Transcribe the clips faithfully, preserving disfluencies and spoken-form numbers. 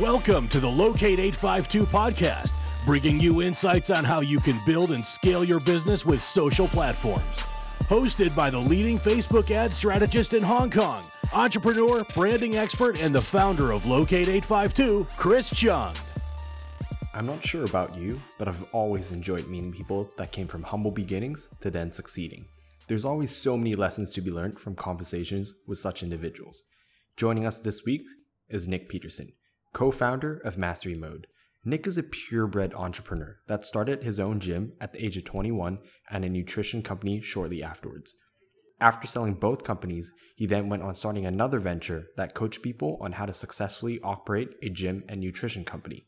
Welcome to the Locate eight five two podcast, bringing you insights on how you can build and scale your business with social platforms. Hosted by the leading Facebook ad strategist in Hong Kong, entrepreneur, branding expert, and the founder of Locate eight five two, Chris Chung. I'm not sure about you, but I've always enjoyed meeting people that came from humble beginnings to then succeeding. There's always so many lessons to be learned from conversations with such individuals. Joining us this week is Nic Peterson, co-founder of Mastery Mode. Nic is a purebred entrepreneur that started his own gym at the age of twenty-one and a nutrition company shortly afterwards. After selling both companies, he then went on starting another venture that coached people on how to successfully operate a gym and nutrition company.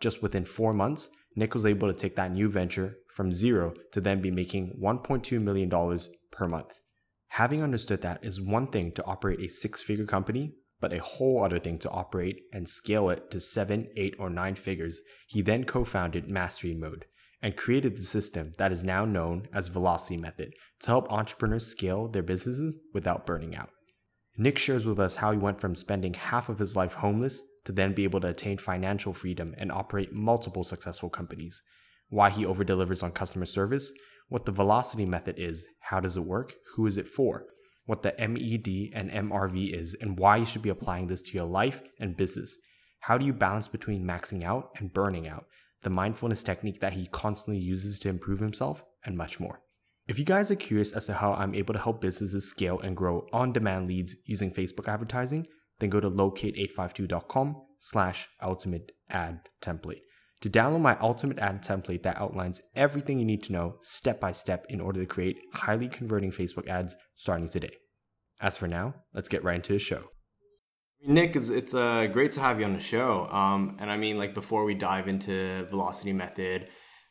Just within four months, Nic was able to take that new venture from zero to then be making one point two million dollars per month. Having understood that is one thing to operate a six-figure company, but a whole other thing to operate and scale it to seven, eight, or nine figures, he then co-founded Mastery Mode and created the system that is now known as Velocity Method to help entrepreneurs scale their businesses without burning out. Nic shares with us how he went from spending half of his life homeless to then be able to attain financial freedom and operate multiple successful companies, why he overdelivers on customer service, what the Velocity Method is, how does it work, who is it for, what the M E D and M R V is, and why you should be applying this to your life and business. How do you balance between maxing out and burning out, the mindfulness technique that he constantly uses to improve himself, and much more. If you guys are curious as to how I'm able to help businesses scale and grow on-demand leads using Facebook advertising, then go to locate eight five two dot com slash ultimate ad template to download my ultimate ad template that outlines everything you need to know step by step in order to create highly converting Facebook ads starting today. As for now, let's get right into the show. Nic, it's, it's uh, great to have you on the show. Um, and I mean, like, before we dive into Velocity Method,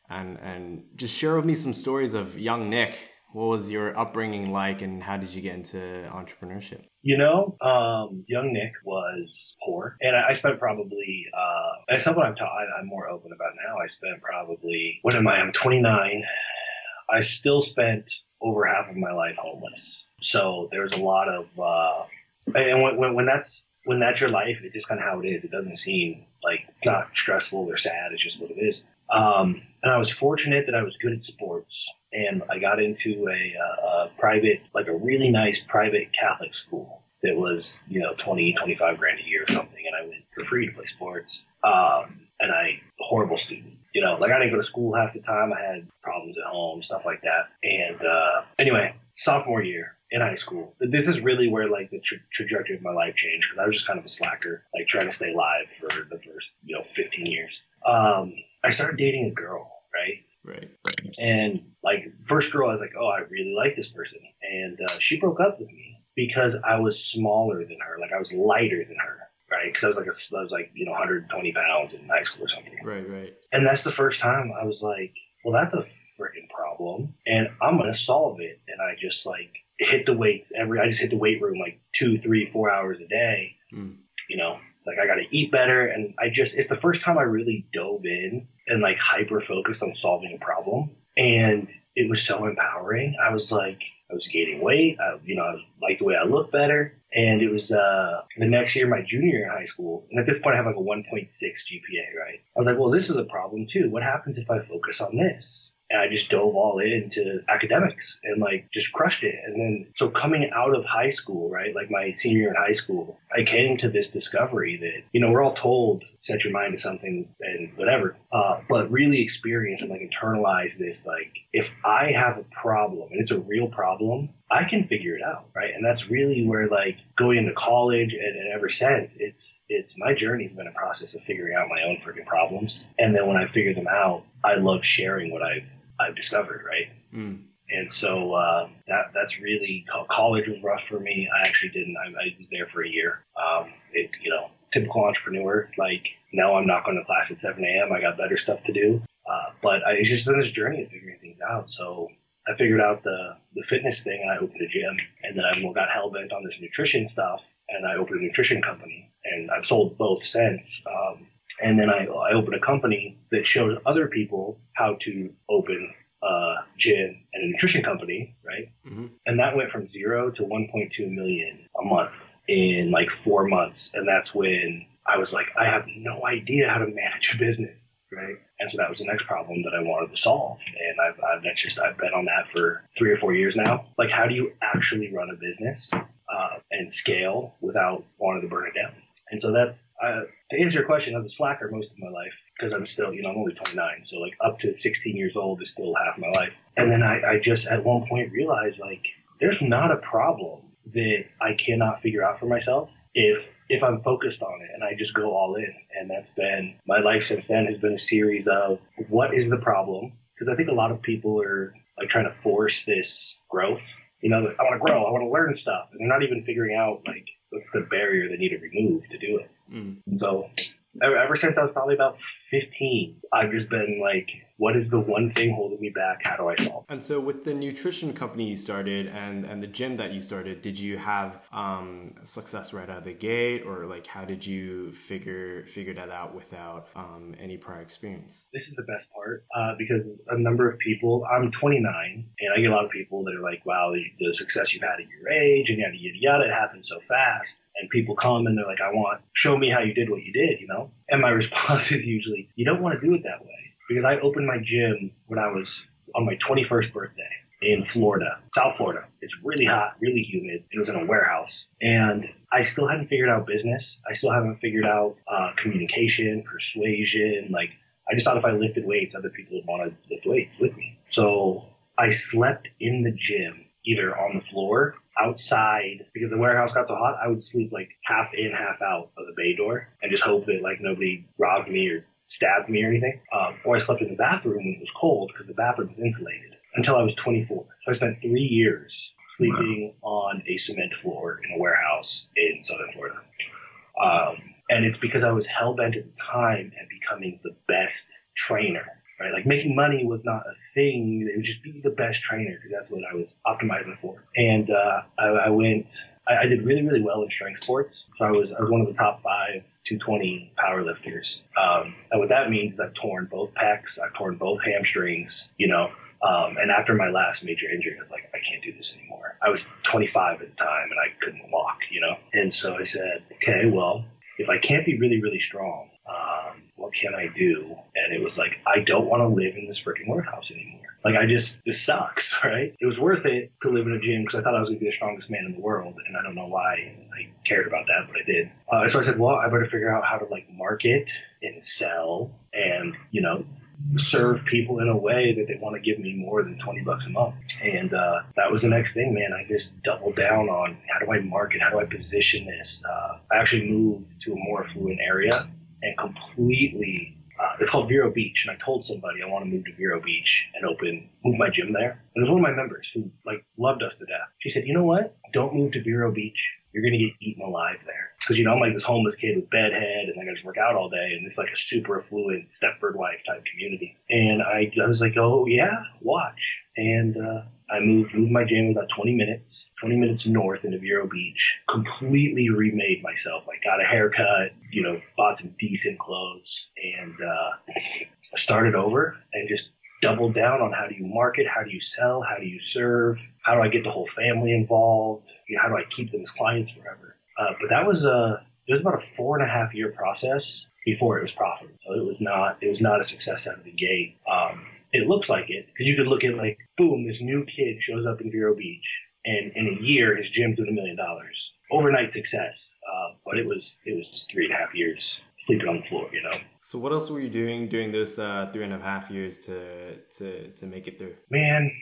and and just share with me some stories of young Nic. What was your upbringing like, and how did you get into entrepreneurship? You know, um, young Nic was poor, and I, I spent probably, uh, and it's something I'm, ta- I'm more open about now. I spent probably, what am I, I'm twenty-nine. I still spent over half of my life homeless. So there's a lot of, uh, and when, when, when that's, when that's your life, it's just kind of how it is. It doesn't seem like not stressful or sad. It's just what it is. Um, and I was fortunate that I was good at sports, and I got into a, a, a private, like a really nice private Catholic school that was, you know, twenty, twenty-five grand a year or something. And I went for free to play sports. Um, and I, horrible student, you know, like I didn't go to school half the time. I had problems at home, stuff like that. And, uh, anyway, sophomore year in high school, this is really where like the tra- trajectory of my life changed. Cause I was just kind of a slacker, like trying to stay alive for the first, you know, fifteen years. Um, I started dating a girl, right? Right. And like first girl, I was like, oh, I really like this person. And uh, she broke up with me because I was smaller than her. Like I was lighter than her, right? Because I was like, a, I was like, you know, one hundred twenty pounds in high school or something. Right, right. And that's the first time I was like, well, that's a freaking problem, and I'm gonna solve it. And I just like hit the weights every. I just hit the weight room like two, three, four hours a day. Mm. You know. Like, I got to eat better, and I just – it's the first time I really dove in and, like, hyper-focused on solving a problem, and it was so empowering. I was, like – I was gaining weight. I, you know, I liked the way I looked better, and it was uh, the next year, my junior year in high school, and at this point, I have, like, a one point six G P A, right? I was like, well, this is a problem, too. What happens if I focus on this? And I just dove all into academics and, like, just crushed it. And then so coming out of high school, right, like my senior year in high school, I came to this discovery that, you know, we're all told set your mind to something and whatever, uh, but really experience and, like, internalize this, like, if I have a problem and it's a real problem, I can figure it out, right? And that's really where, like, going into college and, and ever since, it's it's my journey's been a process of figuring out my own freaking problems. And then when I figure them out, I love sharing what I've I've discovered, right? Mm. And so uh, that that's really college was rough for me. I actually didn't. I, I was there for a year. Um, it, you know, typical entrepreneur. Like, no, I'm not going to class at seven a.m. I got better stuff to do. Uh, but I, it's just been this journey of figuring things out. So I figured out the, the fitness thing, and I opened a gym, and then I got hell-bent on this nutrition stuff, and I opened a nutrition company, and I've sold both since. Um, and then I, I opened a company that shows other people how to open a gym and a nutrition company, right? Mm-hmm. And that went from zero to one point two million a month in like four months. And that's when I was like, I have no idea how to manage a business, right? And so that was the next problem that I wanted to solve. And I've, I've that's just, I've been on that for three or four years now. Like, how do you actually run a business uh, and scale without wanting to burn it down? And so that's, uh, to answer your question, I was a slacker most of my life because I'm still, you know, I'm only twenty-nine. So like up to sixteen years old is still half my life. And then I, I just at one point realized like, there's not a problem that I cannot figure out for myself if if I'm focused on it and I just go all in. And that's been my life since then, has been a series of what is the problem? Because I think a lot of people are like trying to force this growth. You know, like, I want to grow, I want to learn stuff. And they're not even figuring out like what's the barrier they need to remove to do it. Mm. And so ever, ever since I was probably about fifteen, I've just been like, what is the one thing holding me back? How do I solve it? And so with the nutrition company you started and, and the gym that you started, did you have um, success right out of the gate? Or like, how did you figure figure that out without um, any prior experience? This is the best part uh, because a number of people, I'm twenty-nine and I get a lot of people that are like, wow, the, the success you've had at your age and yada, yada, yada, it happened so fast. And people come and they're like, I want, show me how you did what you did, you know? And my response is usually, you don't want to do it that way. Because I opened my gym when I was on my twenty-first birthday in Florida, South Florida. It's really hot, really humid. It was in a warehouse. And I still hadn't figured out business. I still haven't figured out uh, communication, persuasion. Like, I just thought if I lifted weights, other people would want to lift weights with me. So I slept in the gym, either on the floor, outside, because the warehouse got so hot, I would sleep like half in, half out of the bay door and just hope that like nobody robbed me or stabbed me or anything, um, or I slept in the bathroom when it was cold because the bathroom was insulated until I was twenty-four. So I spent three years sleeping wow. on a cement floor in a warehouse in Southern Florida. Um, and it's because I was hell-bent at the time at becoming the best trainer, right? Like making money was not a thing. It was just be the best trainer because that's what I was optimizing for. And uh, I, I went, I, I did really, really well in strength sports. So I was, I was one of the top five two twenty power lifters. Um, and what that means is I've torn both pecs, I've torn both hamstrings, you know. Um, and after my last major injury, I was like, I can't do this anymore. I was twenty-five at the time and I couldn't walk, you know. And so I said, okay, well, if I can't be really, really strong, um, what can I do? And it was like, I don't want to live in this freaking warehouse anymore. Like, I just, this sucks, right? It was worth it to live in a gym because I thought I was going to be the strongest man in the world. And I don't know why I cared about that, but I did. Uh, so I said, well, I better figure out how to, like, market and sell and, you know, serve people in a way that they want to give me more than twenty bucks a month. And uh, that was the next thing, man. I just doubled down on how do I market? How do I position this? Uh, I actually moved to a more affluent area and completely... Uh, it's called Vero Beach, and I told somebody I want to move to Vero Beach and open, move my gym there. And there's one of my members who, like, loved us to death. She said, you know what? Don't move to Vero Beach. You're going to get eaten alive there. Because, you know, I'm like this homeless kid with bedhead, and I just work out all day, and it's like a super affluent Stepford Wife type community. And I, I was like, oh, yeah, watch. And uh, I moved, moved my gym about twenty minutes, twenty minutes north into Vero Beach, completely remade myself. I got a haircut, you know, bought some decent clothes, and uh, started over and just doubled down on how do you market, how do you sell, how do you serve, how do I get the whole family involved, you know, how do I keep them as clients forever. Uh, but that was a, it was about a four and a half year process before it was profitable. So it was not, it was not a success out of the gate. Um, It looks like it because you could look at like, boom, this new kid shows up in Vero Beach and in a year his gym doing a million dollars. Overnight success. Uh, but it was it was three and a half years sleeping on the floor, you know. So what else were you doing during those uh, three and a half years to, to, to make it through? Man,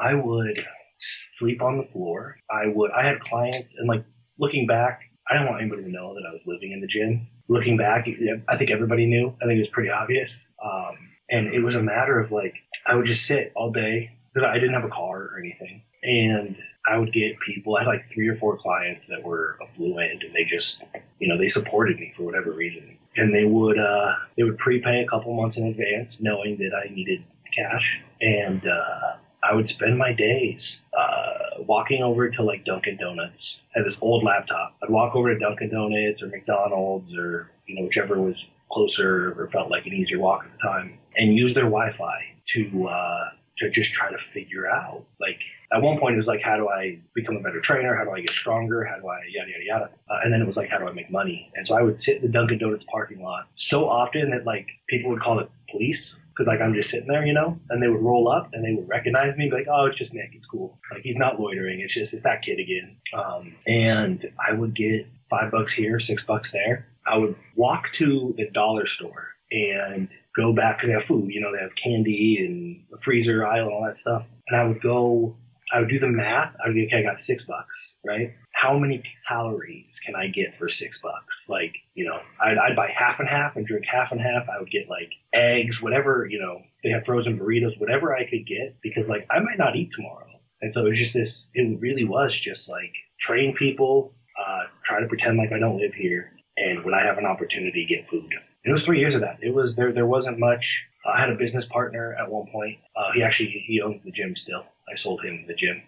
I would sleep on the floor. I would. I had clients and like looking back, I didn't want anybody to know that I was living in the gym. Looking back, I think everybody knew. I think it was pretty obvious. Um, And it was a matter of like, I would just sit all day because I didn't have a car or anything. And I would get people, I had like three or four clients that were affluent and they just, you know, they supported me for whatever reason. And they would, uh, they would prepay a couple months in advance knowing that I needed cash. And, uh, I would spend my days, uh, walking over to like Dunkin' Donuts. I had this old laptop. I'd walk over to Dunkin' Donuts or McDonald's or, you know, whichever was closer or felt like an easier walk at the time, and use their Wi-Fi to uh, to just try to figure out like at one point it was like, how do I become a better trainer? How do I get stronger? How do I yada, yada, yada? Uh, and then it was like, how do I make money? And so I would sit in the Dunkin' Donuts parking lot so often that like people would call the police because like I'm just sitting there, you know, and they would roll up and they would recognize me and be like, oh, it's just Nick. It's cool. Like he's not loitering. It's just, it's that kid again. Um, and I would get five bucks here, six bucks there. I would walk to the dollar store and go back because they have food, you know, they have candy and a freezer aisle and all that stuff. And I would go, I would do the math. I would be, okay, I got six bucks, right? How many calories can I get for six bucks? Like, you know, I'd, I'd buy half and half and drink half and half. I would get like eggs, whatever, you know, they have frozen burritos, whatever I could get because like I might not eat tomorrow. And so it was just this, it really was just like train people, uh, try to pretend like I don't live here. And when I have an opportunity, get food. It was three years of that. It was there. There wasn't much. I had a business partner at one point. Uh, he actually he owns the gym still. I sold him the gym,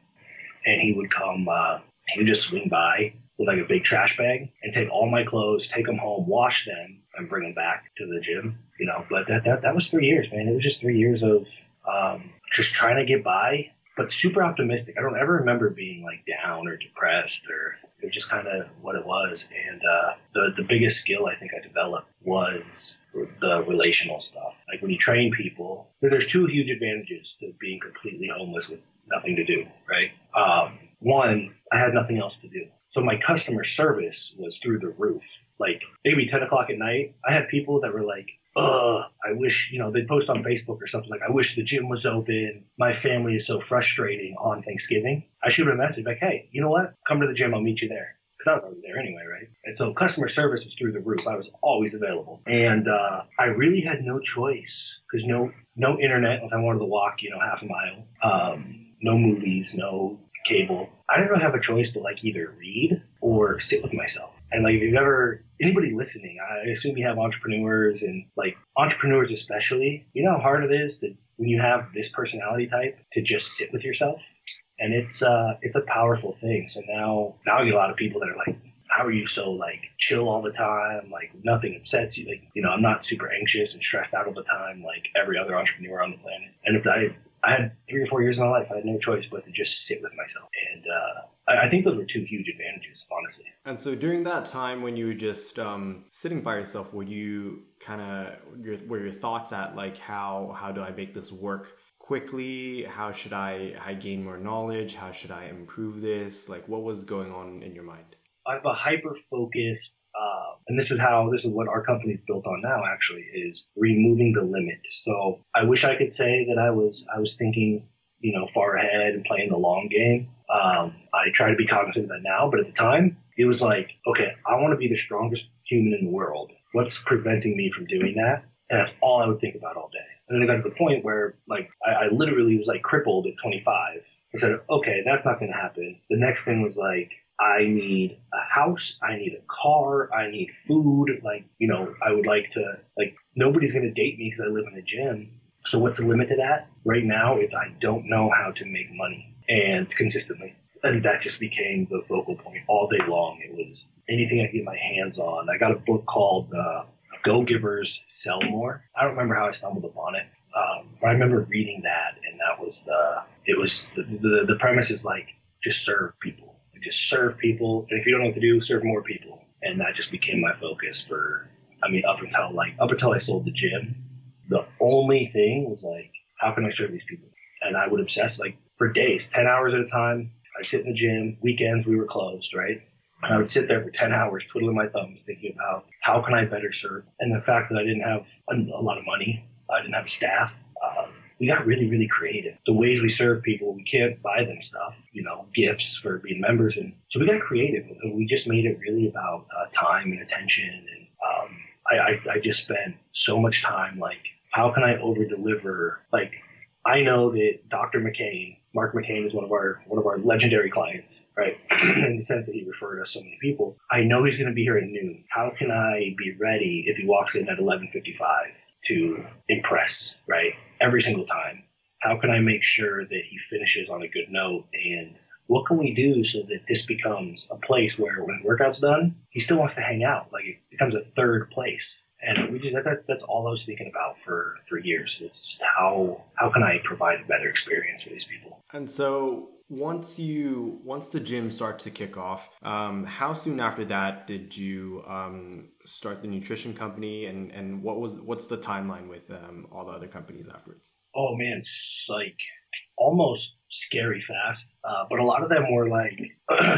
and he would come. Uh, he would just swing by with like a big trash bag and take all my clothes, take them home, wash them, and bring them back to the gym. You know, but that that that was three years, man. It was just three years of um, just trying to get by, but super optimistic. I don't ever remember being like down or depressed or. It was just kind of what it was. And uh, the, the biggest skill I think I developed was the relational stuff. Like when you train people, there's two huge advantages to being completely homeless with nothing to do, right? Um, one, I had nothing else to do. So my customer service was through the roof. Like maybe ten o'clock at night, I had people that were like, Ugh, I wish, you know, they'd post on Facebook or something like, I wish the gym was open. My family is so frustrating on Thanksgiving. I shoot a message like, hey, you know what? Come to the gym. I'll meet you there. Because I was already there anyway, right? And so customer service was through the roof. I was always available. And uh, I really had no choice because no, no internet unless I wanted to walk, you know, half a mile. Um, no movies, no cable. I didn't really have a choice but like either read or sit with myself. And like if you've ever, anybody listening, I assume you have entrepreneurs and like entrepreneurs especially, you know how hard it is to when you have this personality type to just sit with yourself. And it's uh, it's a powerful thing. So now, now I get a lot of people that are like, how are you so like chill all the time? Like nothing upsets you. Like, you know, I'm not super anxious and stressed out all the time like every other entrepreneur on the planet. And it's I I had three or four years of my life. I had no choice but to just sit with myself. And uh, I, I think those were two huge advantages, honestly. And so during that time when you were just um, sitting by yourself, were you kind of, were your thoughts at like, how, how do I make this work quickly? How should I, I gain more knowledge? How should I improve this? Like what was going on in your mind? I have a hyper-focused, uh, and this is how, this is what our company's built on now actually, is removing the limit. So I wish I could say that I was, I was thinking, you know, far ahead and playing the long game. Um, I try to be cognizant of that now, but at the time it was like, okay, I want to be the strongest human in the world. What's preventing me from doing that? And that's all I would think about all day. And then I got to the point where like, I, I literally was like crippled at twenty-five. I said, okay, that's not going to happen. The next thing was like, I need a house, I need a car, I need food. Like, you know, I would like to, like, nobody's going to date me because I live in a gym. So what's the limit to that? Right now, it's I don't know how to make money and consistently. And that just became the focal point all day long. It was anything I could get my hands on. I got a book called uh, Go Givers Sell More. I don't remember how I stumbled upon it. Um, but I remember reading that, and that was the, it was, the, the, the premise is like, just serve people. Just serve people. And if you don't know what to do, serve more people. And that just became my focus for, I mean, up until like, up until I sold the gym, the only thing was like, how can I serve these people? And I would obsess like for days, ten hours at a time. I'd sit in the gym. Weekends, we were closed, right? And I would sit there for ten hours, twiddling my thumbs, thinking about how can I better serve? And the fact that I didn't have a, a lot of money, I didn't have staff. Um, We got really, really creative. The ways we serve people, we can't buy them stuff, you know, gifts for being members. And so we got creative. And we just made it really about uh, time and attention. And um, I, I, I just spent so much time, like, how can I over-deliver? Like, I know that Doctor McCain, Mark McCain is one of our one of our legendary clients, right? In the sense that he referred us so many people. I know he's going to be here at noon. How can I be ready if he walks in at eleven fifty-five to impress, right? Every single time. How can I make sure that he finishes on a good note? And what can we do so that this becomes a place where when his workout's done, he still wants to hang out? Like it becomes a third place. And we just, that, that's, that's all I was thinking about for, for years. It's just how, how can I provide a better experience for these people? And so Once you, once the gym starts to kick off, um, how soon after that did you um, start the nutrition company, and, and what was what's the timeline with um, all the other companies afterwards? Oh man, it's like almost scary fast, uh, but a lot of them were like.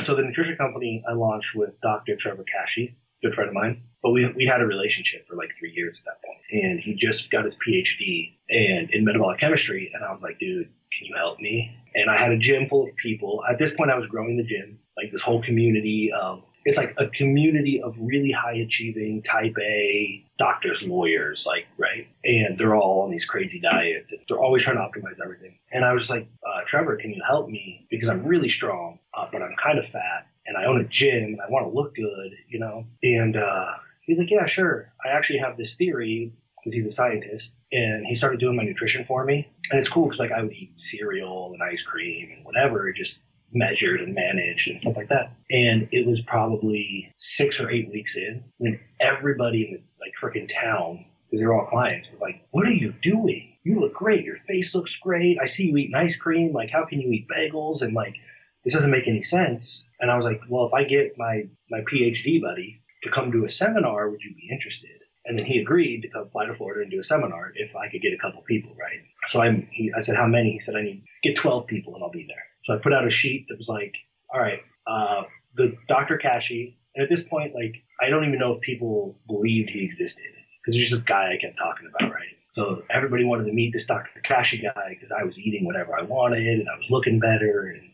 So the nutrition company I launched with Doctor Trevor Kashi, good friend of mine, but we we had a relationship for like three years at that point, and he just got his PhD and in metabolic chemistry, and I was like, dude, can you help me? And I had a gym full of people. At this point, I was growing the gym, like this whole community of, it's like a community of really high achieving type A doctors, lawyers, like, right? And they're all on these crazy diets. And they're always trying to optimize everything. And I was like, uh, Trevor, can you help me? Because I'm really strong, uh, but I'm kind of fat and I own a gym and I want to look good, you know? And uh, he's like, yeah, sure. I actually have this theory, because he's a scientist, and he started doing my nutrition for me. And it's cool because, like, I would eat cereal and ice cream and whatever, just measured and managed and stuff like that. And it was probably six or eight weeks in when everybody in the, like, freaking town, because they were all clients, was like, what are you doing? You look great. Your face looks great. I see you eating ice cream. Like, how can you eat bagels? And, like, this doesn't make any sense. And I was like, well, if I get my, my PhD buddy to come to a seminar, would you be interested? And then he agreed to come fly to Florida and do a seminar if I could get a couple people, right? So I he, I said, how many? He said, I need get twelve people and I'll be there. So I put out a sheet that was like, all right, uh, the Doctor Kashi. And at this point, like, I don't even know if people believed he existed because there's this guy I kept talking about, right? So everybody wanted to meet this Doctor Kashi guy because I was eating whatever I wanted and I was looking better. And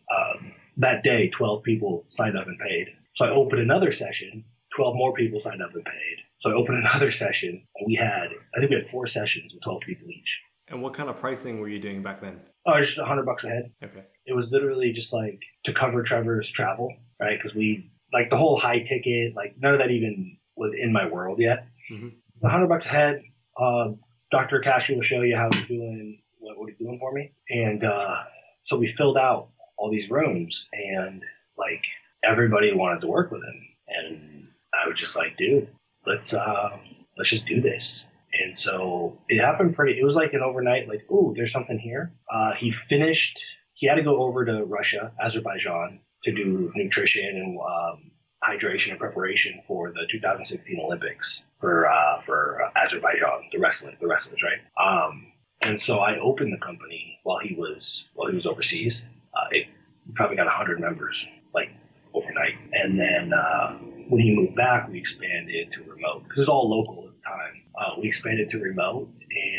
um, that day, twelve people signed up and paid. So I opened another session. twelve more people signed up and paid. So I opened another session, and we had, I think we had four sessions with twelve people each. And what kind of pricing were you doing back then? Oh, it was just one hundred bucks a head. Okay. It was literally just like to cover Trevor's travel, right? Because we, like the whole high ticket, like none of that even was in my world yet. Mm-hmm. one hundred bucks a head. Uh, Doctor Kashi will show you how he's doing, what, what he's doing for me. And uh, so we filled out all these rooms, and like everybody wanted to work with him. And I was just like, dude, let's uh, let's just do this. And so it happened pretty, it was like an overnight, like, oh, there's something here. Uh, he finished, he had to go over to Russia, Azerbaijan, to do nutrition and um, hydration and preparation for the two thousand sixteen Olympics for uh, for Azerbaijan, the wrestling, the wrestlers, right? Um, and so I opened the company while he was, while he was overseas. Uh, it probably got one hundred members, like, overnight. And then uh, when he moved back, we expanded to remote because it's all local at the time. Uh, we expanded to remote,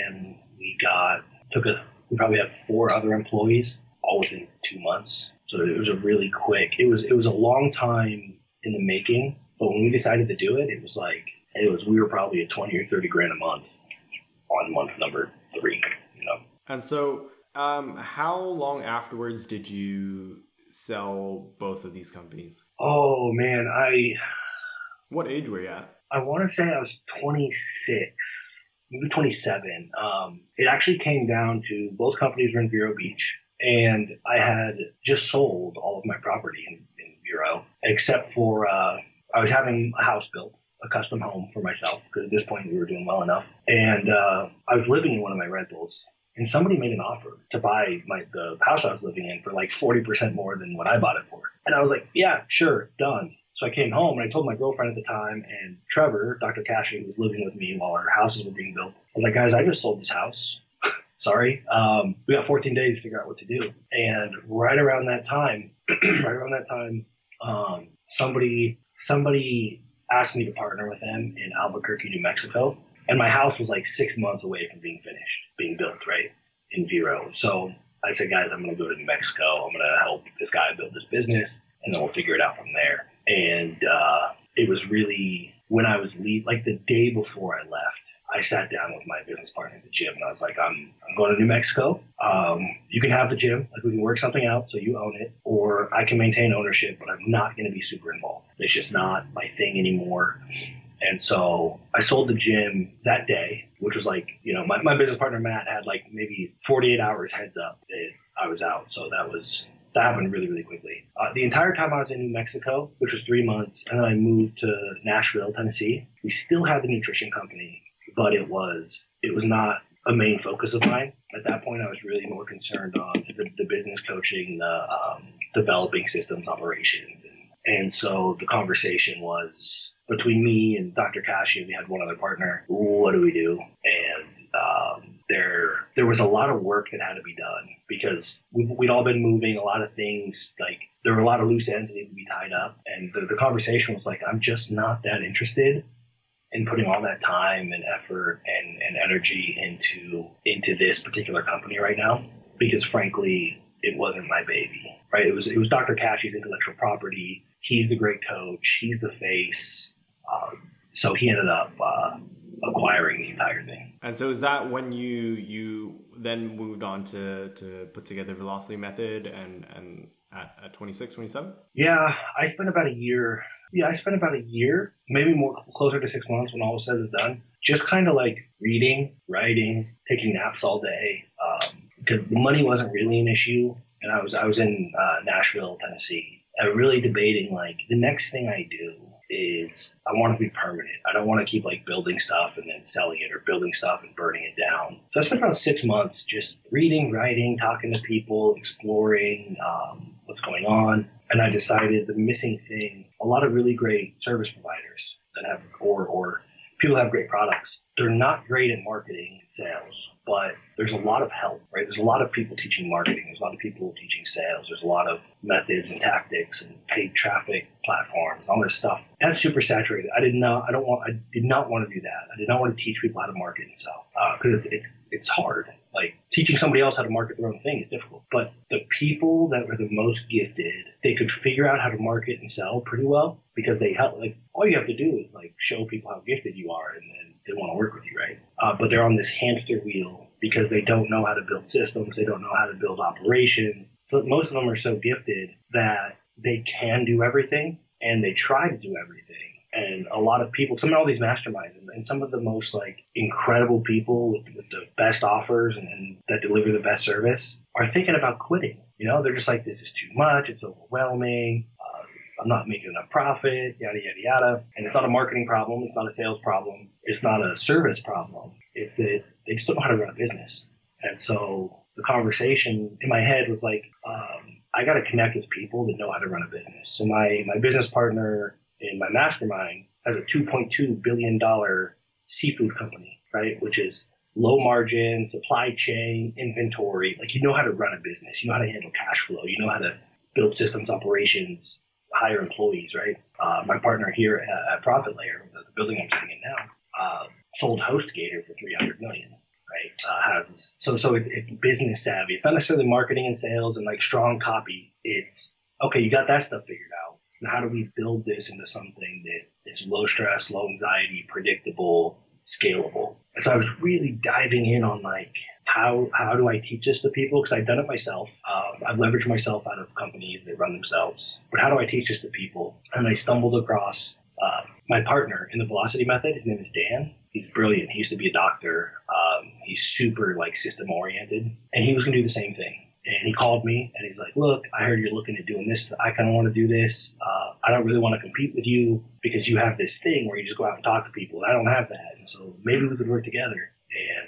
and we got took a. We probably had four other employees, all within two months. So it was a really quick. It was it was a long time in the making, but when we decided to do it, it was like it was. We were probably at twenty or thirty grand a month on month number three, you know. And so, um, how long afterwards did you sell both of these companies? Oh man, I. What age were you at? I want to say I was twenty-six, maybe twenty-seven. Um, it actually came down to both companies were in Vero Beach, and I had just sold all of my property in, in Vero, except for uh, I was having a house built, a custom home for myself, because at this point we were doing well enough, and uh, I was living in one of my rentals. And somebody made an offer to buy my the house I was living in for like forty percent more than what I bought it for. And I was like, yeah, sure, done. So I came home and I told my girlfriend at the time and Trevor, Doctor Kashi, who was living with me while our houses were being built. I was like, guys, I just sold this house. Sorry. Um, we got fourteen days to figure out what to do. And right around that time, right around that time, um, somebody somebody asked me to partner with them in Albuquerque, New Mexico. And my house was like six months away from being finished, being built, right, in Vero. So I said, guys, I'm going to go to New Mexico. I'm going to help this guy build this business, and then we'll figure it out from there. And uh, it was really when I was leaving, like the day before I left, I sat down with my business partner at the gym, and I was like, I'm, I'm going to New Mexico. Um, you can have the gym. Like, we can work something out so you own it, or I can maintain ownership, but I'm not going to be super involved. It's just not my thing anymore. And so I sold the gym that day, which was like, you know, my, my business partner, Matt, had like maybe forty-eight hours heads up that I was out. So that was, that happened really, really quickly. Uh, the entire time I was in New Mexico, which was three months, and then I moved to Nashville, Tennessee. We still had the nutrition company, but it was, it was not a main focus of mine. At that point, I was really more concerned on the, the business coaching, the um, developing systems operations. And, and so the conversation was between me and Doctor Kashi, and we had one other partner, what do we do? And um, there there was a lot of work that had to be done because we'd, we'd all been moving, a lot of things, like there were a lot of loose ends that needed to be tied up. And the, the conversation was like, I'm just not that interested and putting all that time and effort and, and energy into into this particular company right now, because frankly, it wasn't my baby, right? It was it was Doctor Kashi's intellectual property. He's the great coach. He's the face. Um, so he ended up uh, acquiring the entire thing. And so is that when you you then moved on to to put together Velocity Method and, and at, at twenty-six, twenty-seven? Yeah, I spent about a year... Yeah, I spent about a year, maybe more closer to six months when all was said and done, just kind of like reading, writing, taking naps all day. Um, because the money wasn't really an issue, and I was I was in uh, Nashville, Tennessee. I was really debating like the next thing I do is I want it to be permanent. I don't want to keep like building stuff and then selling it or building stuff and burning it down. So I spent about six months just reading, writing, talking to people, exploring um, what's going on. And I decided the missing thing, a lot of really great service providers that have, or, or people have great products. They're not great at marketing and sales, but there's a lot of help, right? There's a lot of people teaching marketing. There's a lot of people teaching sales. There's a lot of methods and tactics and paid traffic platforms, all this stuff. That's super saturated. I did not, I don't want, I did not want to do that. I did not want to teach people how to market and sell, uh, because it's, it's, it's hard. Like teaching somebody else how to market their own thing is difficult, but the people that were the most gifted, they could figure out how to market and sell pretty well because they help. Like all you have to do is like show people how gifted you are, and then they want to work with you, right? Uh, but they're on this hamster wheel because they don't know how to build systems, they don't know how to build operations. So most of them are so gifted that they can do everything, and they try to do everything. And a lot of people, some of all these masterminds and some of the most like incredible people with, with the best offers and, and that deliver the best service are thinking about quitting. You know, they're just like, this is too much. It's overwhelming. Uh, I'm not making enough profit, yada, yada, yada. And it's not a marketing problem. It's not a sales problem. It's not a service problem. It's that they just don't know how to run a business. And so the conversation in my head was like, um, I got to connect with people that know how to run a business. So my, my business partner in my mastermind has a two point two billion dollars seafood company, right? Which is low margin, supply chain, inventory. Like you know how to run a business. You know how to handle cash flow. You know how to build systems, operations, hire employees, right? Uh, my partner here at, at Profit Layer, the building I'm sitting in now, uh, sold HostGator for three hundred million dollars, right? Uh, has, so so it, it's business savvy. It's not necessarily marketing and sales and like strong copy. It's, okay, you got that stuff figured out. And how do we build this into something that is low stress, low anxiety, predictable, scalable? And so I was really diving in on like, how how do I teach this to people? Because I've done it myself. Um, I've leveraged myself out of companies that run themselves. But how do I teach this to people? And I stumbled across uh, my partner in the Velocity Method. His name is Dan. He's brilliant. He used to be a doctor. Um, he's super like system oriented. And he was going to do the same thing. And he called me and he's like, look, I heard you're looking at doing this. I kind of want to do this. Uh, I don't really want to compete with you because you have this thing where you just go out and talk to people. And I don't have that. And so maybe we could work together.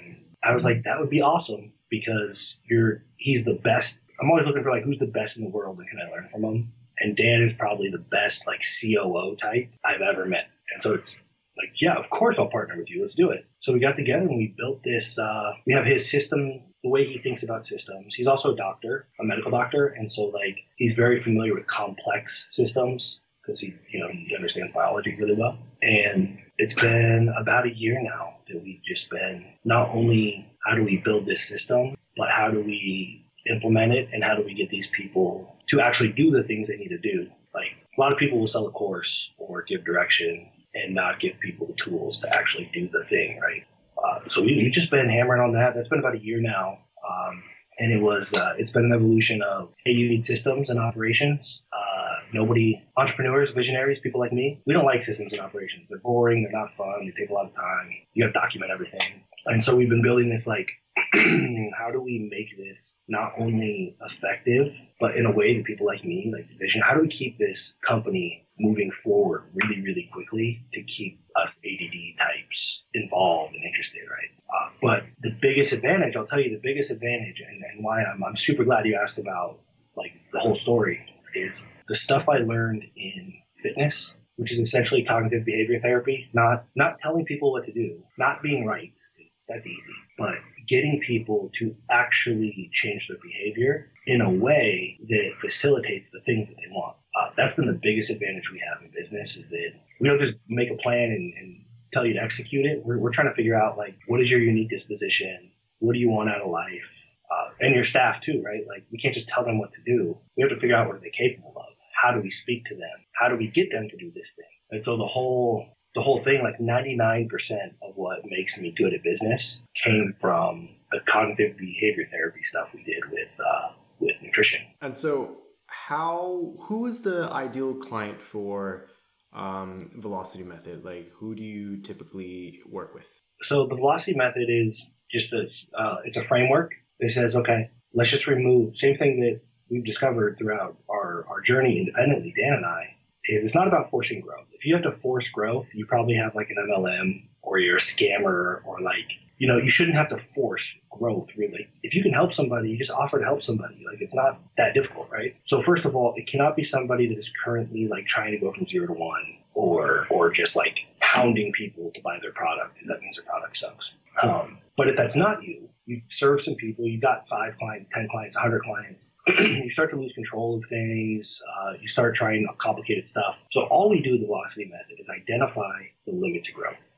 And I was like, that would be awesome because you're he's the best. I'm always looking for like, who's the best in the world and can I learn from him? And Dan is probably the best like C O O type I've ever met. And so it's like, yeah, of course I'll partner with you. Let's do it. So we got together and we built this. Uh, we have his system, the way he thinks about systems. He's also a doctor, a medical doctor. And so like he's very familiar with complex systems because he, you know, he understands biology really well. And it's been about a year now that we've just been not only how do we build this system, but how do we implement it and how do we get these people to actually do the things they need to do? Like a lot of people will sell a course or give direction and not give people the tools to actually do the thing, right? Uh, so we, we've just been hammering on that. That's been about a year now. Um, and it was, uh, it's been an evolution of, hey, you need systems and operations. Uh, nobody, entrepreneurs, visionaries, people like me, we don't like systems and operations. They're boring. They're not fun. They take a lot of time. You got to document everything. And so we've been building this, like, how do we make this not only effective, but in a way that people like me like the vision? How do we keep this company moving forward really, really quickly to keep us A D D types involved and interested, right? Uh, but the biggest advantage, I'll tell you the biggest advantage and, and why I'm, I'm super glad you asked about like the whole story is the stuff I learned in fitness, which is essentially cognitive behavior therapy, not not telling people what to do, not being right, is, that's easy, but getting people to actually change their behavior in a way that facilitates the things that they want. Uh, that's been the biggest advantage we have in business is that we don't just make a plan and, and tell you to execute it. We're, we're trying to figure out, like, what is your unique disposition? What do you want out of life? Uh, and your staff too, right? Like, we can't just tell them what to do. We have to figure out what they're capable of. How do we speak to them? How do we get them to do this thing? And so the whole the whole thing, like ninety-nine percent of what makes me good at business came from the cognitive behavior therapy stuff we did with uh, with nutrition. And so how who is the ideal client for um, Velocity Method? Like, who do you typically work with? So the Velocity Method is just a, uh, it's a framework that says, okay, let's just remove, same thing that we've discovered throughout our, our journey independently, Dan and I, is it's not about forcing growth. If you have to force growth, you probably have like an M L M or you're a scammer or like, you know, you shouldn't have to force growth really. If you can help somebody, you just offer to help somebody. Like, it's not that difficult, right? So first of all, it cannot be somebody that is currently like trying to go from zero to one or or just like hounding people to buy their product. That means their product sucks. Um, but if that's not you, you've served some people, you've got five clients, ten clients, one hundred clients. You start to lose control of things. Uh, you start trying complicated stuff. So all we do in the Velocity Method is identify the limit to growth.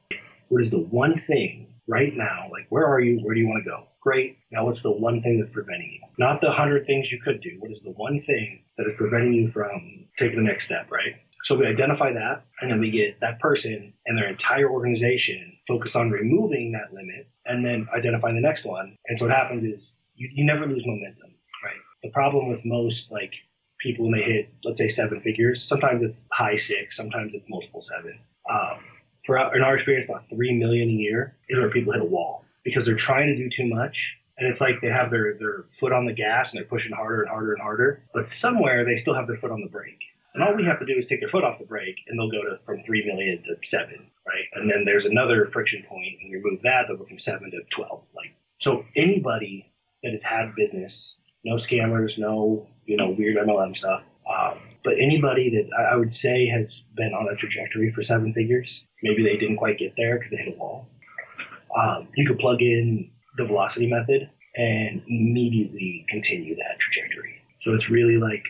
What is the one thing right now? Like, where are you? Where do you want to go? Great. Now, what's the one thing that's preventing you? Not the one hundred things you could do. What is the one thing that is preventing you from taking the next step, right? So we identify that, and then we get that person and their entire organization focused on removing that limit and then identifying the next one. And so what happens is you, you never lose momentum, right? The problem with most, like, people when they hit, let's say, seven figures, sometimes it's high six, sometimes it's multiple seven. Um, for our, in our experience, about three million a year is where people hit a wall because they're trying to do too much. And it's like they have their, their foot on the gas and they're pushing harder and harder and harder, but somewhere they still have their foot on the brake. And all we have to do is take their foot off the brake, and they'll go to from three million to seven, right? And then there's another friction point, and you remove that, they'll go from seven to twelve. Like, so anybody that has had business, no scammers, no you know weird M L M stuff, um, but anybody that I, I would say has been on a trajectory for seven figures, maybe they didn't quite get there because they hit a wall. Um, you could plug in the Velocity Method and immediately continue that trajectory. So it's really like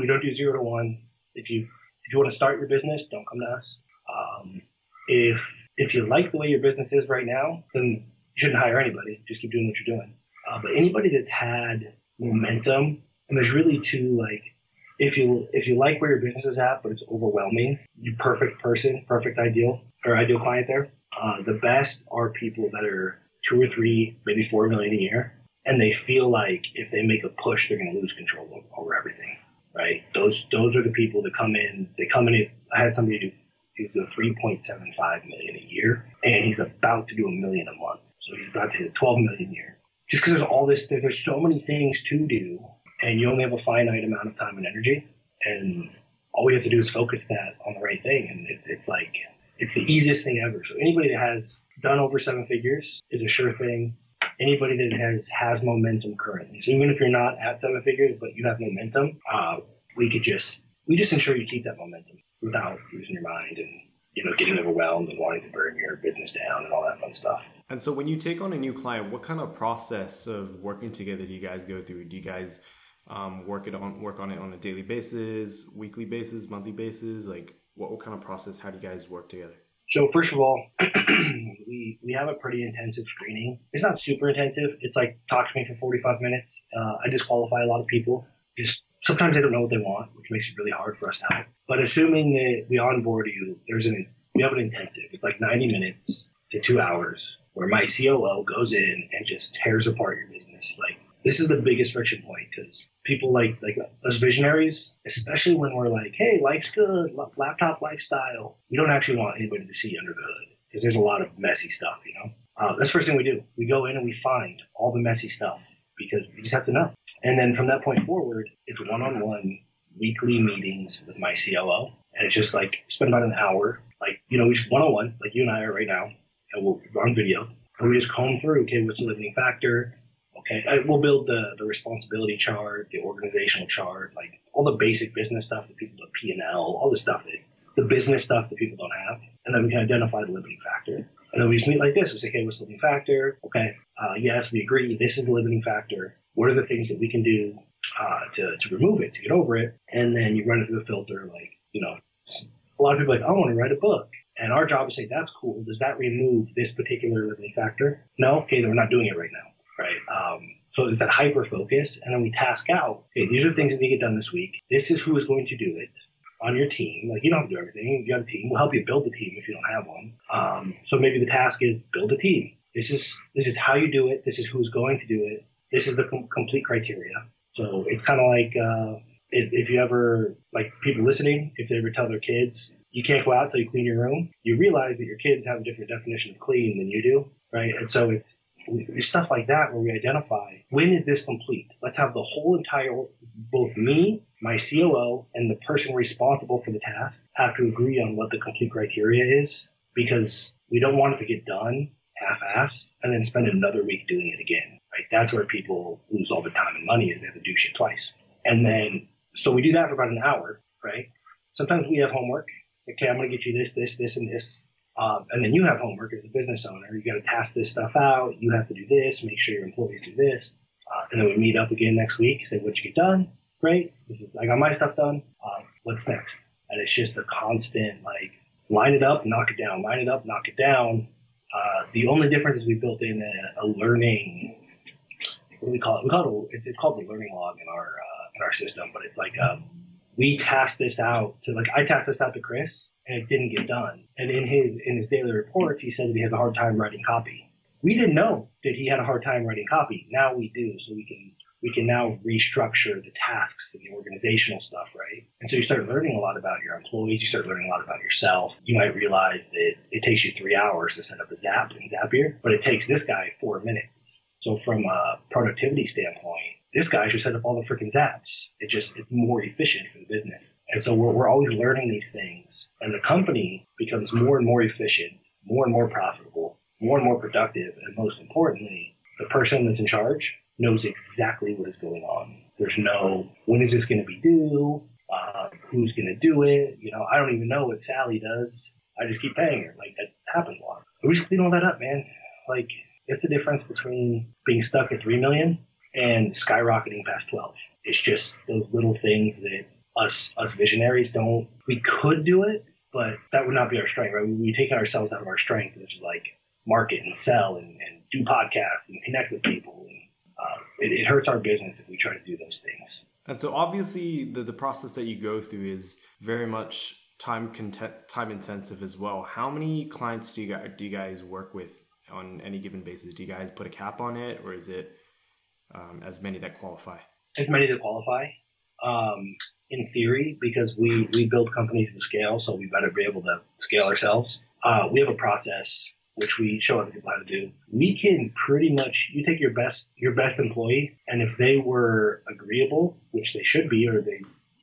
we don't do zero to one. If you if you want to start your business, don't come to us. Um, if if you like the way your business is right now, then you shouldn't hire anybody. Just keep doing what you're doing. Uh, but anybody that's had momentum, and there's really two, like, if you if you like where your business is at, but it's overwhelming, you perfect person, perfect ideal or ideal client there. Uh, the best are people that are two or three, maybe four million a year, and they feel like if they make a push, they're going to lose control over, over everything. Right, those those are the people that come in. They come in. I had somebody do do three point seven five million a year, and he's about to do a million a month. So he's about to hit twelve million a year. Just because there's all this, there's so many things to do, and you only have a finite amount of time and energy. And all we have to do is focus that on the right thing. And it's it's like it's the easiest thing ever. So anybody that has done over seven figures is a sure thing. Anybody that has has momentum currently. So even if you're not at seven figures, but you have momentum, uh, we could just we just ensure you keep that momentum without losing your mind and you know getting overwhelmed and wanting to burn your business down and all that fun stuff. And so when you take on a new client, what kind of process of working together do you guys go through? Do you guys um, work it on work on it on a daily basis, weekly basis, monthly basis? Like what, what kind of process? How do you guys work together? So first of all, we, we have a pretty intensive screening. It's not super intensive. It's like, talk to me for forty-five minutes. Uh, I disqualify a lot of people. Just sometimes they don't know what they want, which makes it really hard for us to help. But assuming that we onboard you, there's an we have an intensive. It's like ninety minutes to two hours where my C O O goes in and just tears apart your business. Like, this is the biggest friction point because people like like us visionaries, especially when we're like, hey, life's good, laptop lifestyle. We don't actually want anybody to see under the hood because there's a lot of messy stuff, you know. Uh, that's the first thing we do. We go in and we find all the messy stuff because we just have to know. And then from that point forward, it's one-on-one weekly meetings with my C O O. And it's just like, spend about an hour, like, you know, we should one-on-one, like you and I are right now, and we'll run video. And we just comb through, okay, what's the limiting factor? Okay, I, we'll build the, the responsibility chart, the organizational chart, like all the basic business stuff that people don't P and L, all the stuff, that, the business stuff that people don't have. And then we can identify the limiting factor. And then we just meet like this. We say, okay, what's the limiting factor? Okay, uh, yes, we agree. This is the limiting factor. What are the things that we can do uh, to, to remove it, to get over it? And then you run it through the filter, like, you know, a lot of people are like, I want to write a book. And our job is to say, that's cool. Does that remove this particular limiting factor? No? Okay, then we're not doing it right now. Right. Um, so it's that hyper focus. And then we task out, okay, these are the things that need to get done this week. This is who is going to do it on your team. Like, you don't have to do everything. You have a team. We'll help you build the team if you don't have one. Um, so maybe the task is build a team. This is, this is how you do it. This is who's going to do it. This is the com- complete criteria. So it's kind of like, uh, if, if you ever, like people listening, if they ever tell their kids, you can't go out till you clean your room, you realize that your kids have a different definition of clean than you do. Right. And so it's, There's stuff like that where we identify, when is this complete? Let's have the whole entire, both me, my C O O, and the person responsible for the task have to agree on what the complete criteria is, because we don't want it to get done half-assed and then spend another week doing it again. Right? That's where people lose all their time and money, is they have to do shit twice. And then, so we do that for about an hour, right? Sometimes we have homework. Okay, I'm going to get you this, this, this, and this. Um, and then you have homework as the business owner. You got to task this stuff out. You have to do this. Make sure your employees do this. Uh, and then we meet up again next week. Say, what you get done? Great. This is I got my stuff done. Um, what's next? And it's just a constant, like, line it up, knock it down. Line it up, knock it down. Uh, the only difference is we built in a, a learning. What do we call it? We call it. A, it's called the learning log in our uh, in our system. But it's like um, we task this out to like I tasked this out to Chris. And it didn't get done. And in his in his daily reports, he said that he has a hard time writing copy. We didn't know that he had a hard time writing copy. Now we do, so we can we can now restructure the tasks and the organizational stuff, right? And so you start learning a lot about your employees. You start learning a lot about yourself. You might realize that it takes you three hours to set up a Zap in Zapier, but it takes this guy four minutes. So from a productivity standpoint, this guy should set up all the freaking Zaps. It just, it's more efficient for the business. And so we're, we're always learning these things. And the company becomes more and more efficient, more and more profitable, more and more productive. And most importantly, the person that's in charge knows exactly what is going on. There's no, when is this going to be due? Uh, who's going to do it? You know, I don't even know what Sally does. I just keep paying her. Like, that happens a lot. We just clean all that up, man. Like, it's the difference between being stuck at three million dollars and skyrocketing past twelve. It's just those little things that us us visionaries don't, we could do it, but that would not be our strength, right? We'd be taking ourselves out of our strength, which is like market and sell and, and do podcasts and connect with people. And uh, it, it hurts our business if we try to do those things. And so obviously the, the process that you go through is very much time content, time intensive as well. How many clients do you guys, do you guys work with on any given basis? Do you guys put a cap on it, or is it Um, as many that qualify? As many that qualify, um, in theory, because we, we build companies to scale, so we better be able to scale ourselves. Uh, we have a process which we show other people how to do. We can pretty much, you take your best your best employee, and if they were agreeable, which they should be, or they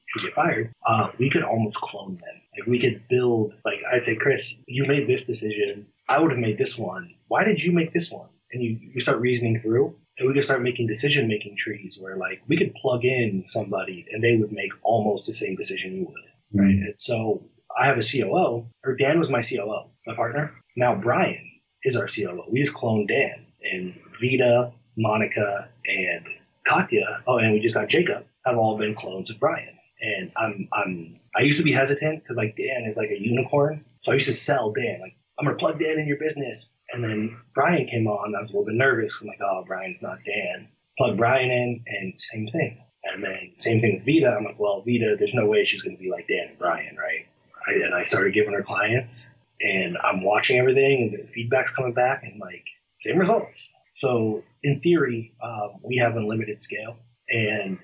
should get fired, uh, we could almost clone them. Like, we could build, like, I'd say, Chris, you made this decision. I would have made this one. Why did you make this one? And you, you start reasoning through. And we could start making decision-making trees where, like, we could plug in somebody and they would make almost the same decision you would, right? Mm-hmm. And so I have a C O O, or Dan was my C O O, my partner. Now Brian is our C O O. We just cloned Dan, and Vita, Monica, and Katya. Oh, and we just got Jacob. Have all been clones of Brian. And I'm I'm I used to be hesitant because, like, Dan is like a unicorn. So I used to sell Dan, like, I'm gonna plug Dan in your business. And then Brian came on. I was a little bit nervous. I'm like, oh, Brian's not Dan. Plug Brian in, and same thing. And then same thing with Vita. I'm like, well, Vita, there's no way she's going to be like Dan and Brian, right? I, and I started giving her clients, and I'm watching everything, and the feedback's coming back, and, like, same results. So in theory, um, we have unlimited scale. And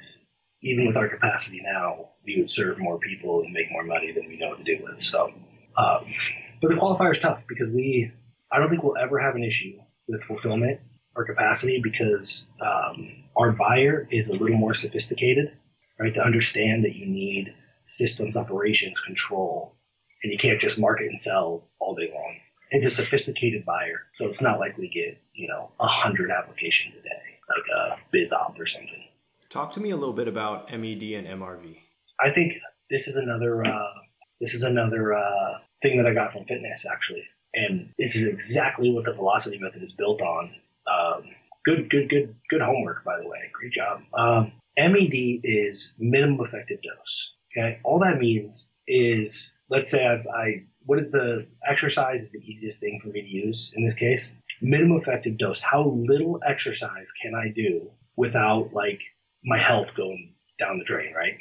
even with our capacity now, we would serve more people and make more money than we know what to do with. So, um, but the qualifier is tough because we – I don't think we'll ever have an issue with fulfillment or capacity because um, our buyer is a little more sophisticated, right? To understand that you need systems operations control, and you can't just market and sell all day long. It's a sophisticated buyer, so it's not like we get, you know, one hundred applications a day, like a BizOp or something. Talk to me a little bit about M E D and M R V. I think this is another uh, this is another uh, thing that I got from fitness, actually. And this is exactly what the velocity method is built on. Um, good, good, good, good homework, by the way. Great job. Um, M E D is minimum effective dose. Okay, all that means is, let's say I've, I, what is the exercise is the easiest thing for me to use in this case? Minimum effective dose. How little exercise can I do without like my health going down the drain, right?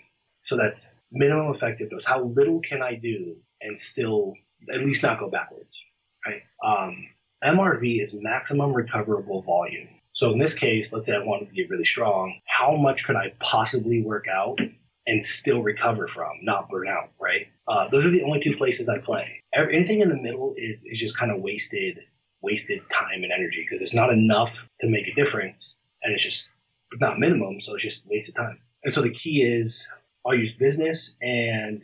So that's minimum effective dose. How little can I do and still at least not go backwards, right? Um, M R V is maximum recoverable volume. So in this case, let's say I wanted to get really strong. How much could I possibly work out and still recover from, not burn out, right? Uh, those are the only two places I play. Every, anything in the middle is is just kind of wasted wasted time and energy because it's not enough to make a difference, and it's just not minimum, so it's just wasted time. And so the key is I'll use business and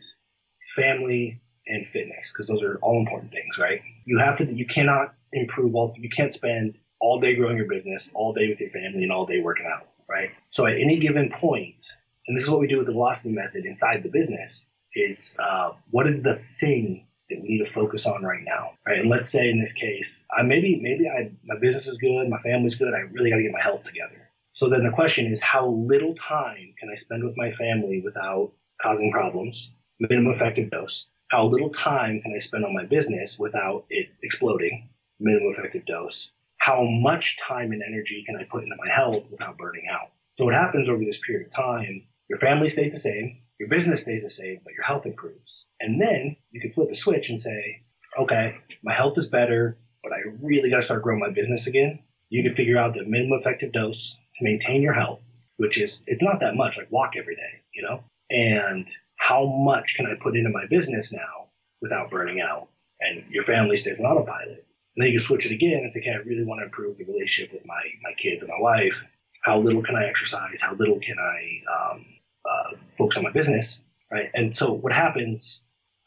family and fitness because those are all important things, right? You have to, you cannot improve all, you can't spend all day growing your business, all day with your family, and all day working out, right? So at any given point, and this is what we do with the velocity method inside the business, is uh, what is the thing that we need to focus on right now, right? And let's say in this case, I maybe maybe I my business is good, my family's good, I really got to get my health together. So then the question is, how little time can I spend with my family without causing problems? Minimum effective dose. How little time can I spend on my business without it exploding? Minimum effective dose. How much time and energy can I put into my health without burning out? So what happens over this period of time, your family stays the same, your business stays the same, but your health improves. And then you can flip a switch and say, okay, my health is better, but I really got to start growing my business again. You can figure out the minimum effective dose to maintain your health, which is, it's not that much, like walk every day, you know? And how much can I put into my business now without burning out? And your family stays on autopilot. And then you can switch it again and say, okay, I really want to improve the relationship with my, my kids and my wife. How little can I exercise? How little can I um, uh, focus on my business, right? And so what happens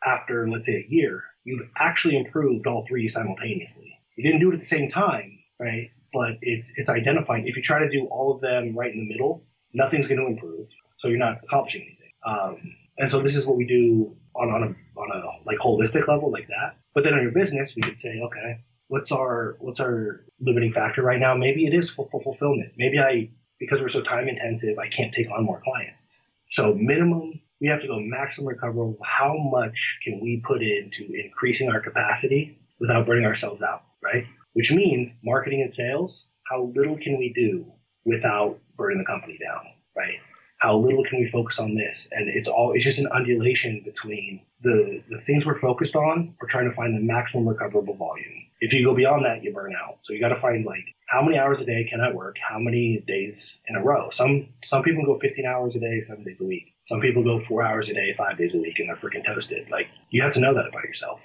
after, let's say, a year, you've actually improved all three simultaneously. You didn't do it at the same time, right? But it's it's identifying. If you try to do all of them right in the middle, nothing's going to improve, so you're not accomplishing anything. Um, and so this is what we do on, on, a, on a like holistic level like that. But then on your business, we could say, okay, What's our what's our limiting factor right now? Maybe it is full, full fulfillment. Maybe I, because we're so time intensive, I can't take on more clients. So minimum, we have to go maximum recoverable. How much can we put into increasing our capacity without burning ourselves out, right? Which means marketing and sales, how little can we do without burning the company down, right? How little can we focus on this? And it's all it's just an undulation between the, the things we're focused on or trying to find the maximum recoverable volume. If you go beyond that, you burn out. So you got to find like how many hours a day can I work? How many days in a row? Some some people go fifteen hours a day, seven days a week. Some people go four hours a day, five days a week, and they're freaking toasted. Like you have to know that about yourself.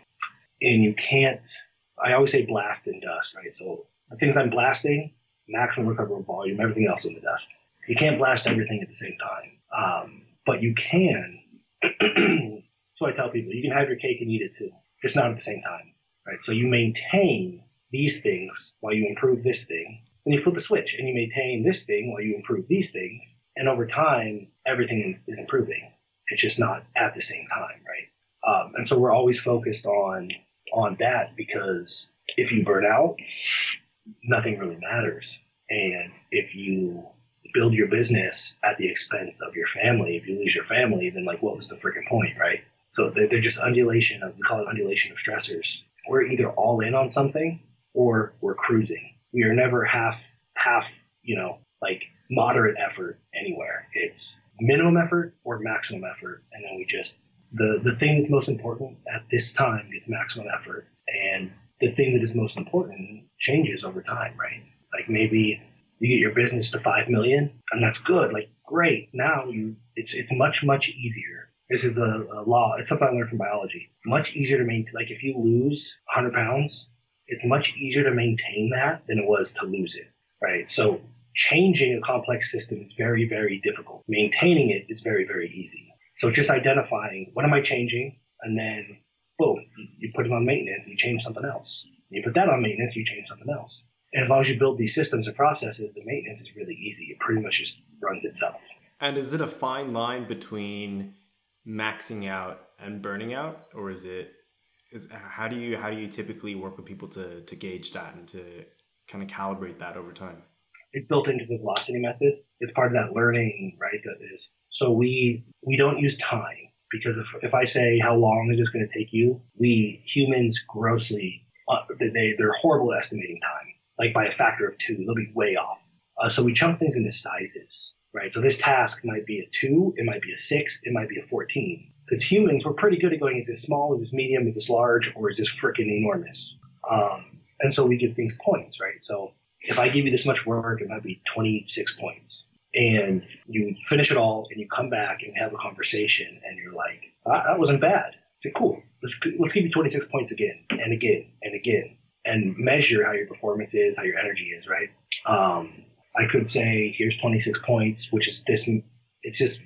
And you can't, I always say blast and dust, right? So the things I'm blasting, maximum recoverable volume, everything else in the dust. You can't blast everything at the same time. Um, but you can, that's what I tell people, you can have your cake and eat it too, just not at the same time. Right, so you maintain these things while you improve this thing, and you flip a switch, and you maintain this thing while you improve these things, and over time, everything is improving. It's just not at the same time, right? Um, and so we're always focused on on that because if you burn out, nothing really matters. And if you build your business at the expense of your family, if you lose your family, then like what was the freaking point, right? So they're just undulation of, we call it undulation of stressors. We're either all in on something or we're cruising. We are never half, half, you know, like moderate effort anywhere. It's minimum effort or maximum effort. And then we just, the, the thing that's most important at this time gets maximum effort. And the thing that is most important changes over time, right? Like maybe you get your business to five million and that's good. Like, great. Now you, it's, it's much, much easier. This is a, a law. It's something I learned from biology. Much easier to maintain. Like if you lose one hundred pounds, it's much easier to maintain that than it was to lose it, right? So changing a complex system is very, very difficult. Maintaining it is very, very easy. So just identifying, what am I changing? And then, boom, you put it on maintenance and you change something else. You put that on maintenance, you change something else. And as long as you build these systems and processes, the maintenance is really easy. It pretty much just runs itself. And is it a fine line between maxing out and burning out? Or is it, is how do you how do you typically work with people to, to gauge that and to kind of calibrate that over time? It's built into the velocity method. It's part of that learning, right? That is, so we we don't use time, because if if I say how long is this going to take you, we humans grossly uh, they they're horrible at estimating time, like by a factor of two, they'll be way off. Uh, so we chunk things into sizes, right? So this task might be a two, it might be a six, it might be a fourteen. Because humans, we're pretty good at going, is this small, is this medium, is this large, or is this freaking enormous? Um, and so we give things points, right? So if I give you this much work, it might be twenty-six points. And you finish it all, and you come back, and we have a conversation, and you're like, ah, that wasn't bad. Say, cool, let's, let's give you twenty-six points again, and again, and again, and measure how your performance is, how your energy is, right? Um, I could say, here's twenty-six points, which is this, it's just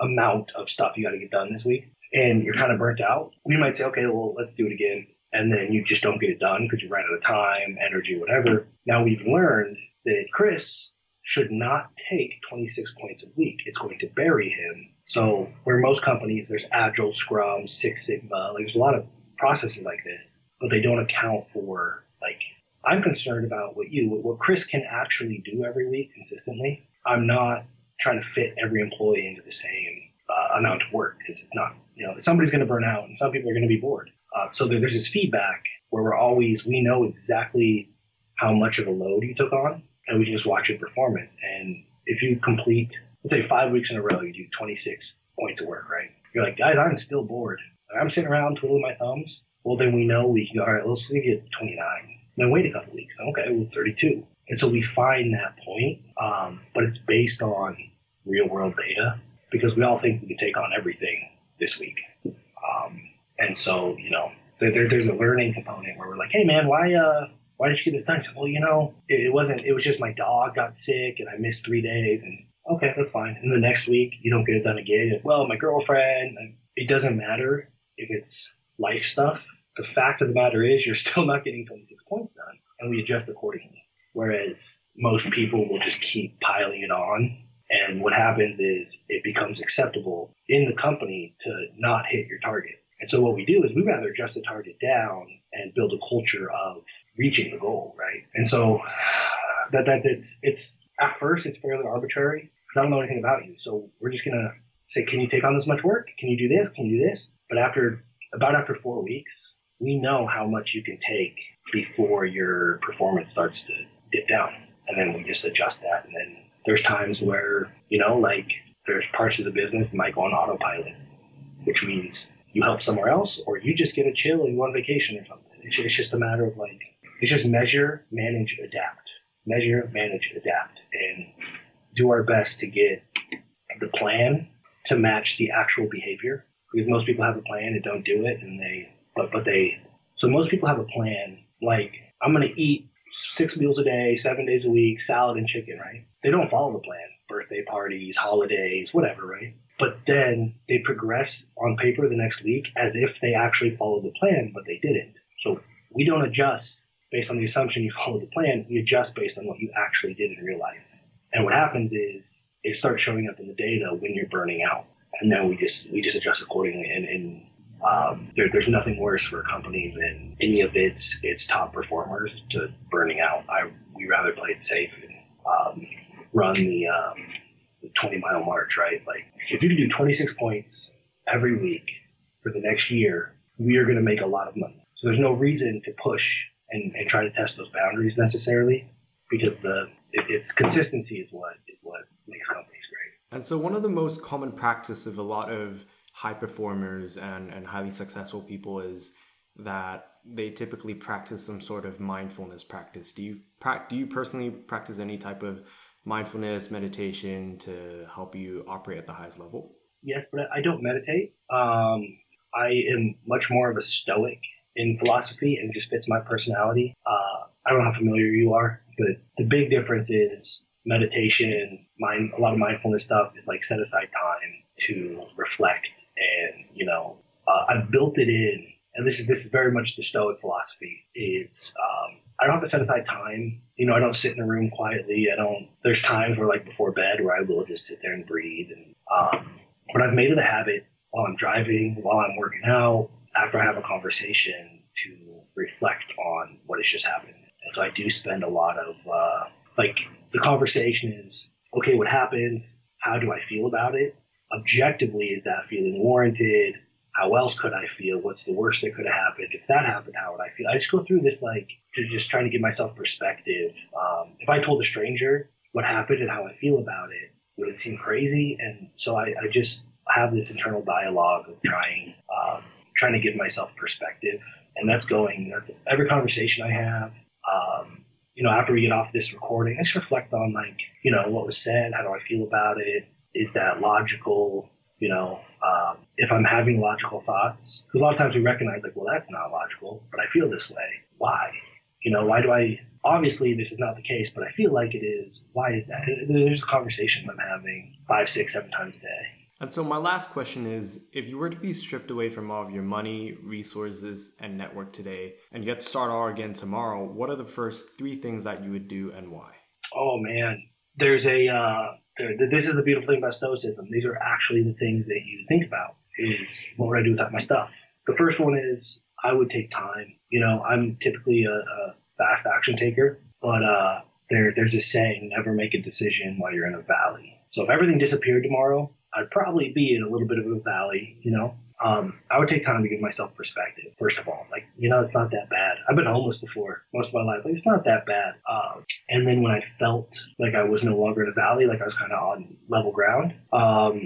amount of stuff you got to get done this week, and you're kind of burnt out. We might say, okay, well, let's do it again. And then you just don't get it done because you ran out of time, energy, whatever. Now we've learned that Chris should not take twenty-six points a week. It's going to bury him. So where most companies, there's Agile, Scrum, Six Sigma, like there's a lot of processes like this, but they don't account for, like, I'm concerned about what you, what Chris can actually do every week consistently. I'm not trying to fit every employee into the same uh, amount of work, because it's not, you know, somebody's going to burn out and some people are going to be bored. Uh, so there, there's this feedback where we're always, we know exactly how much of a load you took on, and we can just watch your performance. And if you complete, let's say five weeks in a row, you do twenty-six points of work, right? You're like, guys, I'm still bored. And I'm sitting around twiddling my thumbs. Well, then we know we can go, all right, let's give you twenty-nine. Then wait a couple weeks. Okay, well, thirty-two. And so we find that point, um, but it's based on real-world data, because we all think we can take on everything this week. Um, and so, you know, there, there, there's a learning component where we're like, hey, man, why uh, why did you get this done? So, well, you know, it, it wasn't – it was just my dog got sick and I missed three days. And, okay, that's fine. And the next week you don't get it done again. And, well, my girlfriend – it doesn't matter if it's life stuff. The fact of the matter is you're still not getting twenty-six points done, and we adjust accordingly. Whereas most people will just keep piling it on. And what happens is it becomes acceptable in the company to not hit your target. And so what we do is we rather adjust the target down and build a culture of reaching the goal, right? And so that that it's, it's at first it's fairly arbitrary, because I don't know anything about you. So we're just going to say, can you take on this much work? Can you do this? Can you do this? But after about after four weeks, we know how much you can take before your performance starts to dip down, and then we just adjust that. And then there's times where, you know, like there's parts of the business that might go on autopilot, which means you help somewhere else, or you just get a chill and you go on vacation or something. It's, it's just a matter of, like, it's just measure, manage, adapt, measure, manage, adapt, and do our best to get the plan to match the actual behavior, because most people have a plan and don't do it. And they, but, but they, so most people have a plan, like, I'm going to eat six meals a day, seven days a week, salad and chicken, right? They don't follow the plan. Birthday parties, holidays, whatever, right? But then they progress on paper the next week as if they actually followed the plan, but they didn't. So we don't adjust based on the assumption you followed the plan. We adjust based on what you actually did in real life. And what happens is it starts showing up in the data when you're burning out. And then we just we just adjust accordingly. And, and Um, there, there's nothing worse for a company than any of its its top performers to burning out. I we rather play it safe and um, run the, um, the twenty mile march, right? Like, if you can do twenty-six points every week for the next year, we are going to make a lot of money. So there's no reason to push and, and try to test those boundaries necessarily, because the it, it's consistency is what is what makes companies great. And so one of the most common practice of a lot of high performers and, and highly successful people is that they typically practice some sort of mindfulness practice. Do you do you personally practice any type of mindfulness meditation to help you operate at the highest level? Yes, but I don't meditate. Um, I am much more of a stoic in philosophy, and it just fits my personality. Uh, I don't know how familiar you are, but the big difference is meditation, mind, a lot of mindfulness stuff is like set aside time to reflect, and, you know, uh, I've built it in. And this is this is very much the Stoic philosophy, is um, I don't have to set aside time. You know, I don't sit in a room quietly. I don't, there's times where, like before bed, where I will just sit there and breathe. And um, but I've made it a habit while I'm driving, while I'm working out, after I have a conversation, to reflect on what has just happened. And so I do spend a lot of, uh, like, the conversation is, okay, what happened? How do I feel about it? Objectively, is that feeling warranted? How else could I feel? What's the worst that could have happened? If that happened, how would I feel? I just go through this, like, just trying to give myself perspective. Um, if I told a stranger what happened and how I feel about it, would it seem crazy? And so I, I just have this internal dialogue of trying, um, trying to give myself perspective. And that's going, that's every conversation I have. Um, you know, after we get off this recording, I just reflect on, like, you know, what was said, how do I feel about it? Is that logical? You know, um, if I'm having logical thoughts, because a lot of times we recognize, like, well, that's not logical, but I feel this way. Why? You know, why do I, obviously this is not the case, but I feel like it is. Why is that? There's conversations I'm having five, six, seven times a day. And so my last question is, if you were to be stripped away from all of your money, resources, and network today, and you had to start all again tomorrow, what are the first three things that you would do and why? Oh, man. There's a, uh, there, this is the beautiful thing about Stoicism. These are actually the things that you think about, is what would I do without my stuff? The first one is, I would take time. You know, I'm typically a, a fast action taker, but uh, there, there's a saying, never make a decision while you're in a valley. So if everything disappeared tomorrow, I'd probably be in a little bit of a valley, you know. Um, I would take time to give myself perspective, first of all. Like, you know, it's not that bad. I've been homeless before most of my life. Like, it's not that bad. Um, and then when I felt like I was no longer in a valley, like I was kind of on level ground, um,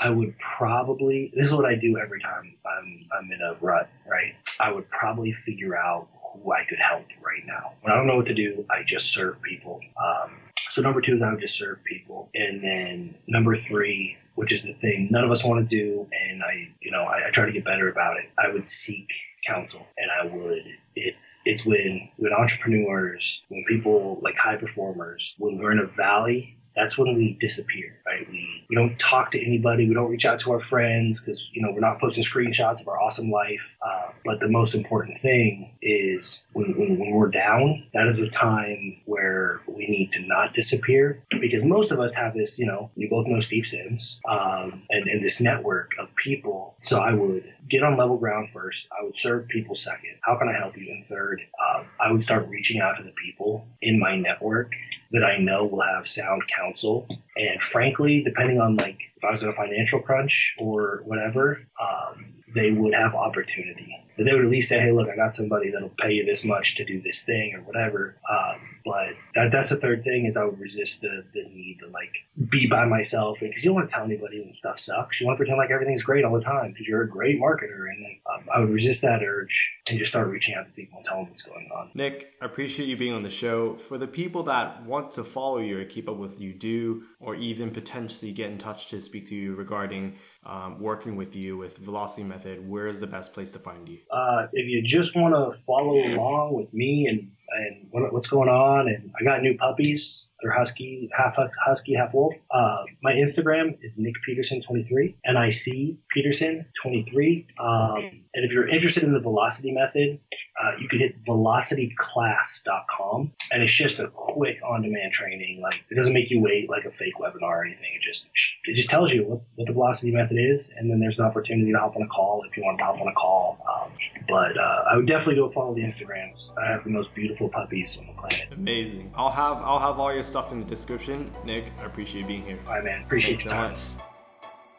I would probably, this is what I do every time I'm I'm in a rut, right? I would probably figure out who I could help right now. When I don't know what to do, I just serve people. Um, so number two is I would just serve people. And then number three, which is the thing none of us want to do, and I, you know, I, I try to get better about it, I would seek counsel. And I would, it's it's when, when entrepreneurs, when people like high performers, when we're in a valley, that's when we disappear, right? We, we don't talk to anybody. We don't reach out to our friends because, you know, we're not posting screenshots of our awesome life. Uh, but the most important thing is when, when, when we're down, that is a time where we need to not disappear, because most of us have this, you know, you both know Steve Sims um, and, and this network of people. So I would get on level ground first. I would serve people second. How can I help you? And third, uh, I would start reaching out to the people in my network that I know will have sound counsel. Counsel. And frankly, depending on, like, if I was in a financial crunch or whatever, um, they would have opportunity. They would at least say, hey, look, I got somebody that'll pay you this much to do this thing or whatever. Um, but that, that's the third thing, is I would resist the, the need to, like, be by myself, because you don't want to tell anybody when stuff sucks. You want to pretend like everything's great all the time because you're a great marketer. And um, I would resist that urge and just start reaching out to people and telling them what's going on. Nic, I appreciate you being on the show. For the people that want to follow you or keep up with what you do, or even potentially get in touch to speak to you regarding um, working with you with Velocity Method, where is the best place to find you? Uh, if you just want to follow along with me and, and what, what's going on, and I got new puppies. They're husky, half husky, half wolf. Uh, my Instagram is Nic Peterson twenty-three, N I C Peterson twenty-three. Um, and if you're interested in the Velocity Method, uh, you can hit velocity class dot com, and it's just a quick on-demand training. Like, it doesn't make you wait like a fake webinar or anything. It just it just tells you what, what the Velocity Method is, and then there's an opportunity to hop on a call if you want to hop on a call. Um, but uh, I would definitely go follow the Instagrams. I have the most beautiful puppies on the planet. Amazing. I'll have I'll have all your stuff in the description. Nic, I appreciate you being here. All right, man. Appreciate your time.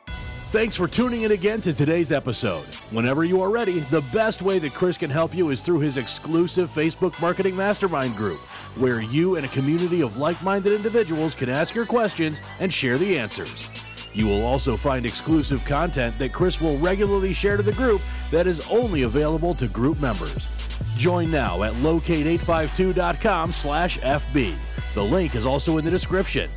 Thanks for tuning in again to today's episode. Whenever you are ready, the best way that Chris can help you is through his exclusive Facebook Marketing Mastermind group, where you and a community of like-minded individuals can ask your questions and share the answers. You will also find exclusive content that Chris will regularly share to the group that is only available to group members. Join now at locate eight five two dot com slash F B. The link is also in the description.